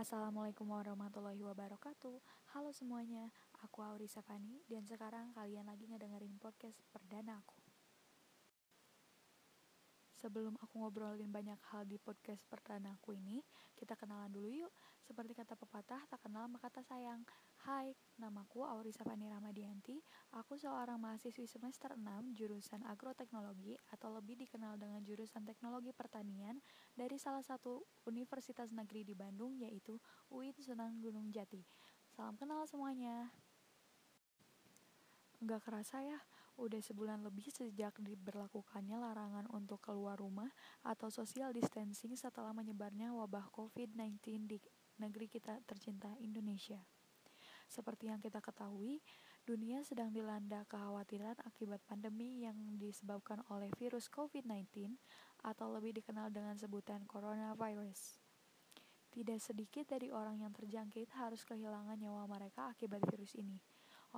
Assalamualaikum warahmatullahi wabarakatuh. Halo semuanya, aku Aurisa Fani dan sekarang kalian lagi ngedengerin podcast perdana aku. Sebelum aku ngobrolin banyak hal di podcast perdana aku ini, kita kenalan dulu yuk. Seperti kata pepatah, tak kenal maka tak sayang. Hai, namaku Aurisa Fani Ramadiyanti. Aku seorang mahasiswi semester 6 jurusan agroteknologi atau lebih dikenal dengan jurusan teknologi pertanian dari salah satu universitas negeri di Bandung, yaitu UIN Sunan Gunung Jati. Salam kenal semuanya. Nggak kerasa ya, udah sebulan lebih sejak diberlakukannya larangan untuk keluar rumah atau social distancing setelah menyebarnya wabah COVID-19 di negeri kita tercinta Indonesia. Seperti yang kita ketahui, dunia sedang dilanda kekhawatiran akibat pandemi yang disebabkan oleh virus COVID-19 atau lebih dikenal dengan sebutan coronavirus. Tidak sedikit dari orang yang terjangkit harus kehilangan nyawa mereka akibat virus ini.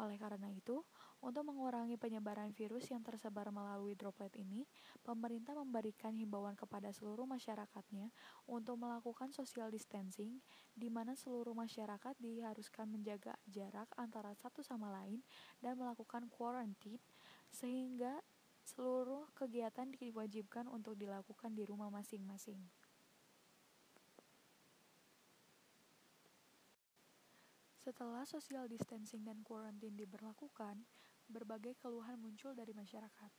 Oleh karena itu, untuk mengurangi penyebaran virus yang tersebar melalui droplet ini, pemerintah memberikan himbauan kepada seluruh masyarakatnya untuk melakukan social distancing, di mana seluruh masyarakat diharuskan menjaga jarak antara satu sama lain dan melakukan quarantine, sehingga seluruh kegiatan diwajibkan untuk dilakukan di rumah masing-masing. Setelah social distancing dan quarantine diberlakukan, berbagai keluhan muncul dari masyarakat.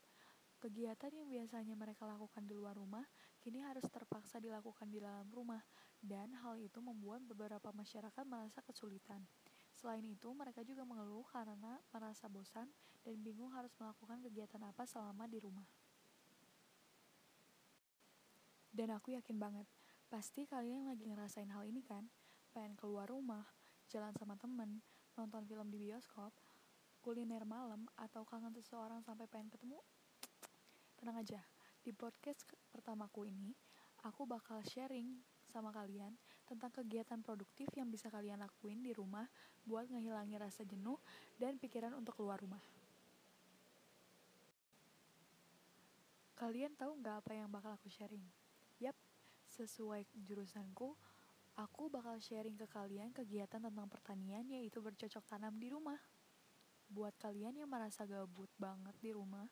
Kegiatan yang biasanya mereka lakukan di luar rumah, kini harus terpaksa dilakukan di dalam rumah, dan hal itu membuat beberapa masyarakat merasa kesulitan. Selain itu, mereka juga mengeluh karena merasa bosan dan bingung harus melakukan kegiatan apa selama di rumah. Dan aku yakin banget, pasti kalian lagi ngerasain hal ini kan? Pengen keluar rumah, jalan sama temen, nonton film di bioskop, kuliner malam, atau kangen seseorang sampai pengen ketemu? Tenang aja, di podcast pertamaku ini, aku bakal sharing sama kalian tentang kegiatan produktif yang bisa kalian lakuin di rumah buat ngehilangi rasa jenuh dan pikiran untuk keluar rumah. Kalian tahu nggak apa yang bakal aku sharing? Yap, sesuai jurusanku, aku bakal sharing ke kalian kegiatan tentang pertanian, yaitu bercocok tanam di rumah. Buat kalian yang merasa gabut banget di rumah,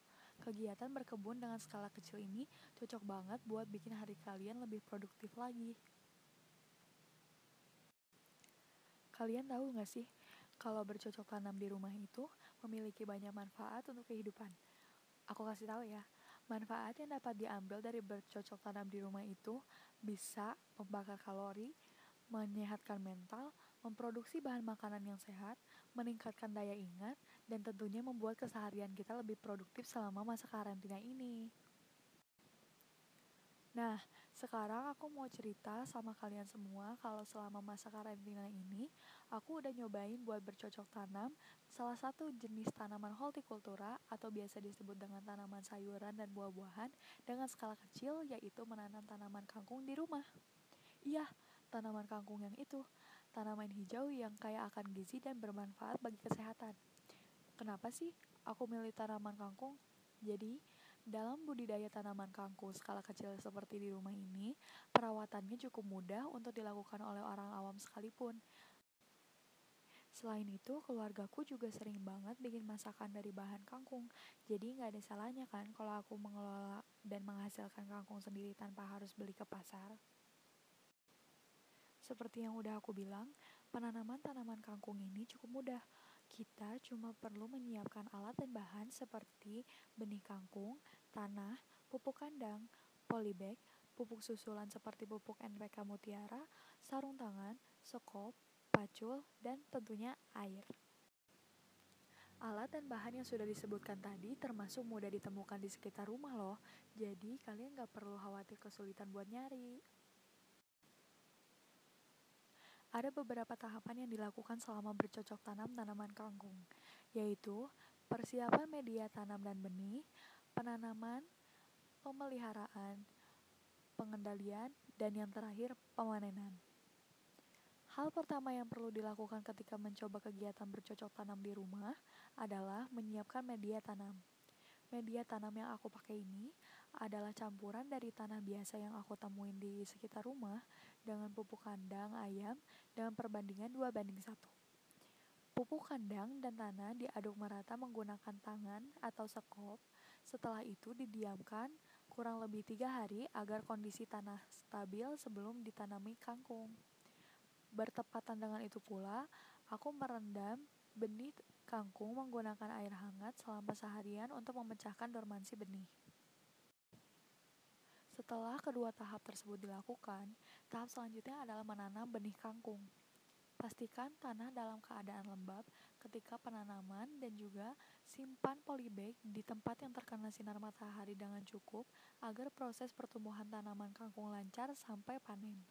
kegiatan berkebun dengan skala kecil ini cocok banget buat bikin hari kalian lebih produktif lagi. Kalian tahu gak sih, kalau bercocok tanam di rumah itu memiliki banyak manfaat untuk kehidupan? Aku kasih tahu ya. Manfaat yang dapat diambil dari bercocok tanam di rumah itu bisa membakar kalori, menyehatkan mental, memproduksi bahan makanan yang sehat, meningkatkan daya ingat, dan tentunya membuat keseharian kita lebih produktif selama masa karantina ini. Nah, sekarang aku mau cerita sama kalian semua kalau selama masa karantina ini, aku udah nyobain buat bercocok tanam salah satu jenis tanaman hortikultura atau biasa disebut dengan tanaman sayuran dan buah-buahan dengan skala kecil, yaitu menanam tanaman kangkung di rumah. Iya, tanaman kangkung yang itu, tanaman hijau yang kaya akan gizi dan bermanfaat bagi kesehatan. Kenapa sih aku milih tanaman kangkung? Jadi, dalam budidaya tanaman kangkung skala kecil seperti di rumah ini, perawatannya cukup mudah untuk dilakukan oleh orang awam sekalipun. Selain itu, keluargaku juga sering banget bikin masakan dari bahan kangkung. Jadi nggak ada salahnya kan kalau aku mengelola dan menghasilkan kangkung sendiri tanpa harus beli ke pasar. Seperti yang udah aku bilang, penanaman tanaman kangkung ini cukup mudah. Kita cuma perlu menyiapkan alat dan bahan seperti benih kangkung, tanah, pupuk kandang, polybag, pupuk susulan seperti pupuk NPK mutiara, sarung tangan, sekop, pacul, dan tentunya air. Alat dan bahan yang sudah disebutkan tadi termasuk mudah ditemukan di sekitar rumah loh, jadi kalian gak perlu khawatir kesulitan buat nyari. Ada beberapa tahapan yang dilakukan selama bercocok tanam tanaman kangkung, yaitu persiapan media tanam dan benih, penanaman, pemeliharaan, pengendalian, dan yang terakhir, pemanenan. Hal pertama yang perlu dilakukan ketika mencoba kegiatan bercocok tanam di rumah adalah menyiapkan media tanam. Media tanam yang aku pakai ini adalah campuran dari tanah biasa yang aku temuin di sekitar rumah dengan pupuk kandang ayam dengan perbandingan 2:1. Pupuk kandang dan tanah diaduk merata menggunakan tangan atau sekop. Setelah itu didiamkan kurang lebih 3 hari agar kondisi tanah stabil sebelum ditanami kangkung. Bertepatan dengan itu pula, aku merendam benih kangkung menggunakan air hangat selama seharian untuk memecahkan dormansi benih. Setelah kedua tahap tersebut dilakukan, tahap selanjutnya adalah menanam benih kangkung. Pastikan tanah dalam keadaan lembab ketika penanaman dan juga simpan polybag di tempat yang terkena sinar matahari dengan cukup agar proses pertumbuhan tanaman kangkung lancar sampai panen.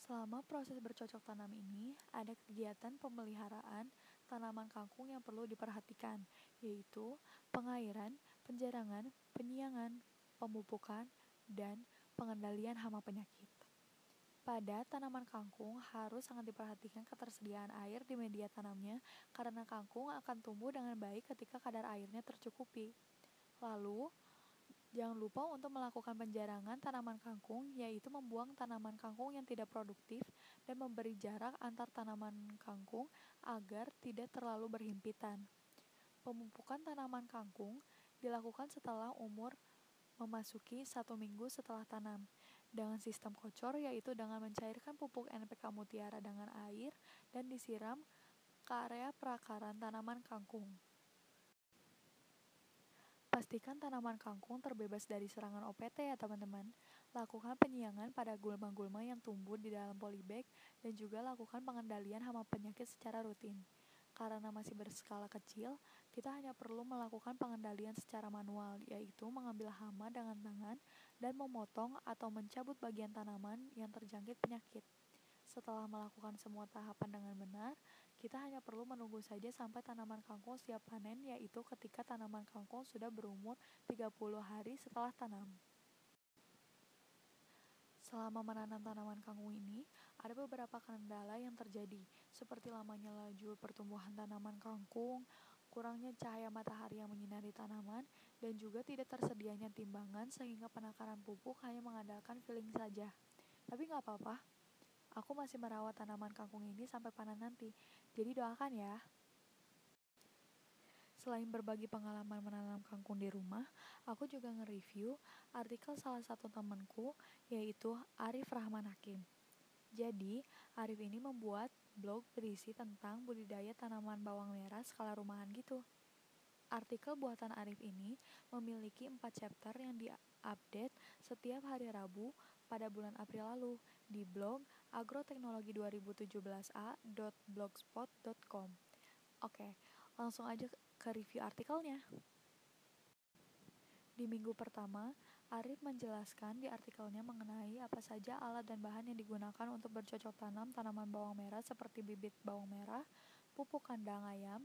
Selama proses bercocok tanam ini, ada kegiatan pemeliharaan tanaman kangkung yang perlu diperhatikan, yaitu pengairan, penjarangan, penyiangan, pemupukan, dan pengendalian hama penyakit. Pada tanaman kangkung harus sangat diperhatikan ketersediaan air di media tanamnya karena kangkung akan tumbuh dengan baik ketika kadar airnya tercukupi. Lalu, jangan lupa untuk melakukan penjarangan tanaman kangkung, yaitu membuang tanaman kangkung yang tidak produktif dan memberi jarak antar tanaman kangkung agar tidak terlalu berhimpitan. Pemupukan tanaman kangkung dilakukan setelah umur memasuki 1 minggu setelah tanam dengan sistem kocor, yaitu dengan mencairkan pupuk NPK mutiara dengan air dan disiram ke area perakaran tanaman kangkung. Pastikan tanaman kangkung terbebas dari serangan OPT ya teman-teman. Lakukan penyiangan pada gulma-gulma yang tumbuh di dalam polybag dan juga lakukan pengendalian hama penyakit secara rutin. Karena masih berskala kecil, kita hanya perlu melakukan pengendalian secara manual, yaitu mengambil hama dengan tangan dan memotong atau mencabut bagian tanaman yang terjangkit penyakit. Setelah melakukan semua tahapan dengan benar, kita hanya perlu menunggu saja sampai tanaman kangkung siap panen, yaitu ketika tanaman kangkung sudah berumur 30 hari setelah tanam. Selama menanam tanaman kangkung ini, ada beberapa kendala yang terjadi, seperti lamanya laju pertumbuhan tanaman kangkung, kurangnya cahaya matahari yang menyinari tanaman, dan juga tidak tersedianya timbangan sehingga penakaran pupuk hanya mengandalkan feeling saja. Tapi nggak apa-apa, aku masih merawat tanaman kangkung ini sampai panen nanti, jadi doakan ya. Selain berbagi pengalaman menanam kangkung di rumah, aku juga nge-review artikel salah satu temanku, yaitu Arif Rahman Hakim. Jadi, Arif ini membuat blog berisi tentang budidaya tanaman bawang merah skala rumahan gitu. Artikel buatan Arif ini memiliki 4 chapter yang di-update setiap hari Rabu pada bulan April lalu di blog agroteknologi2017a.blogspot.com. Oke, langsung aja ke review artikelnya. Di minggu pertama, Arif menjelaskan di artikelnya mengenai apa saja alat dan bahan yang digunakan untuk bercocok tanam tanaman bawang merah seperti bibit bawang merah, pupuk kandang ayam,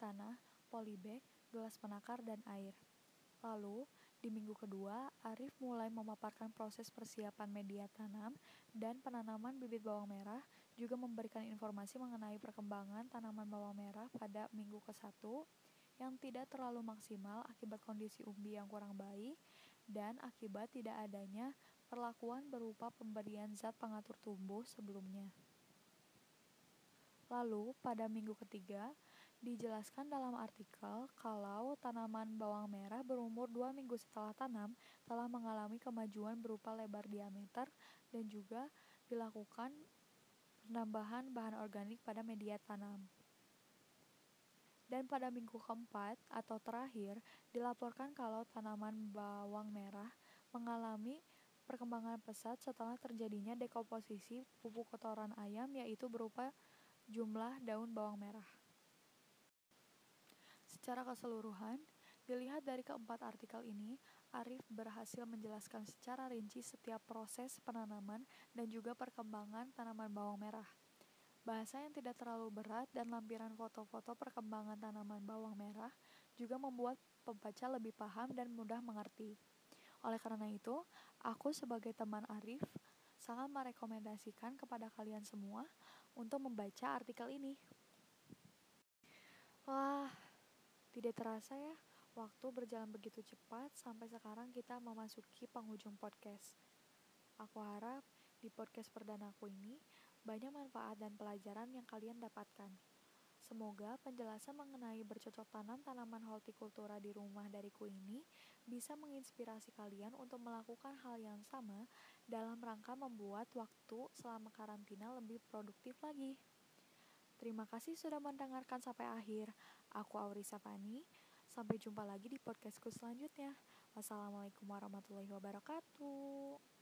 tanah, polybag, gelas penakar, dan air. Lalu, di minggu kedua, Arif mulai memaparkan proses persiapan media tanam dan penanaman bibit bawang merah, juga memberikan informasi mengenai perkembangan tanaman bawang merah pada minggu ke-1 yang tidak terlalu maksimal akibat kondisi umbi yang kurang baik dan akibat tidak adanya perlakuan berupa pemberian zat pengatur tumbuh sebelumnya. Lalu, pada minggu ketiga, dijelaskan dalam artikel kalau tanaman bawang merah berumur 2 minggu setelah tanam telah mengalami kemajuan berupa lebar diameter dan juga dilakukan penambahan bahan organik pada media tanam. Dan pada minggu keempat atau terakhir dilaporkan kalau tanaman bawang merah mengalami perkembangan pesat setelah terjadinya dekomposisi pupuk kotoran ayam, yaitu berupa jumlah daun bawang merah. Secara keseluruhan, dilihat dari keempat artikel ini, Arif berhasil menjelaskan secara rinci setiap proses penanaman dan juga perkembangan tanaman bawang merah. Bahasa yang tidak terlalu berat dan lampiran foto-foto perkembangan tanaman bawang merah juga membuat pembaca lebih paham dan mudah mengerti. Oleh karena itu, aku sebagai teman Arif sangat merekomendasikan kepada kalian semua untuk membaca artikel ini. Wah, tidak terasa ya, Waktu berjalan begitu cepat sampai sekarang kita memasuki penghujung podcast. Aku harap di podcast perdanaku ini banyak manfaat dan pelajaran yang kalian dapatkan. Semoga penjelasan mengenai bercocok tanam tanaman hortikultura di rumah dariku ini bisa menginspirasi kalian untuk melakukan hal yang sama dalam rangka membuat waktu selama karantina lebih produktif lagi. Terima kasih sudah mendengarkan sampai akhir. Aku Aurisa Fani. Sampai jumpa lagi di podcastku selanjutnya. Wassalamualaikum warahmatullahi wabarakatuh.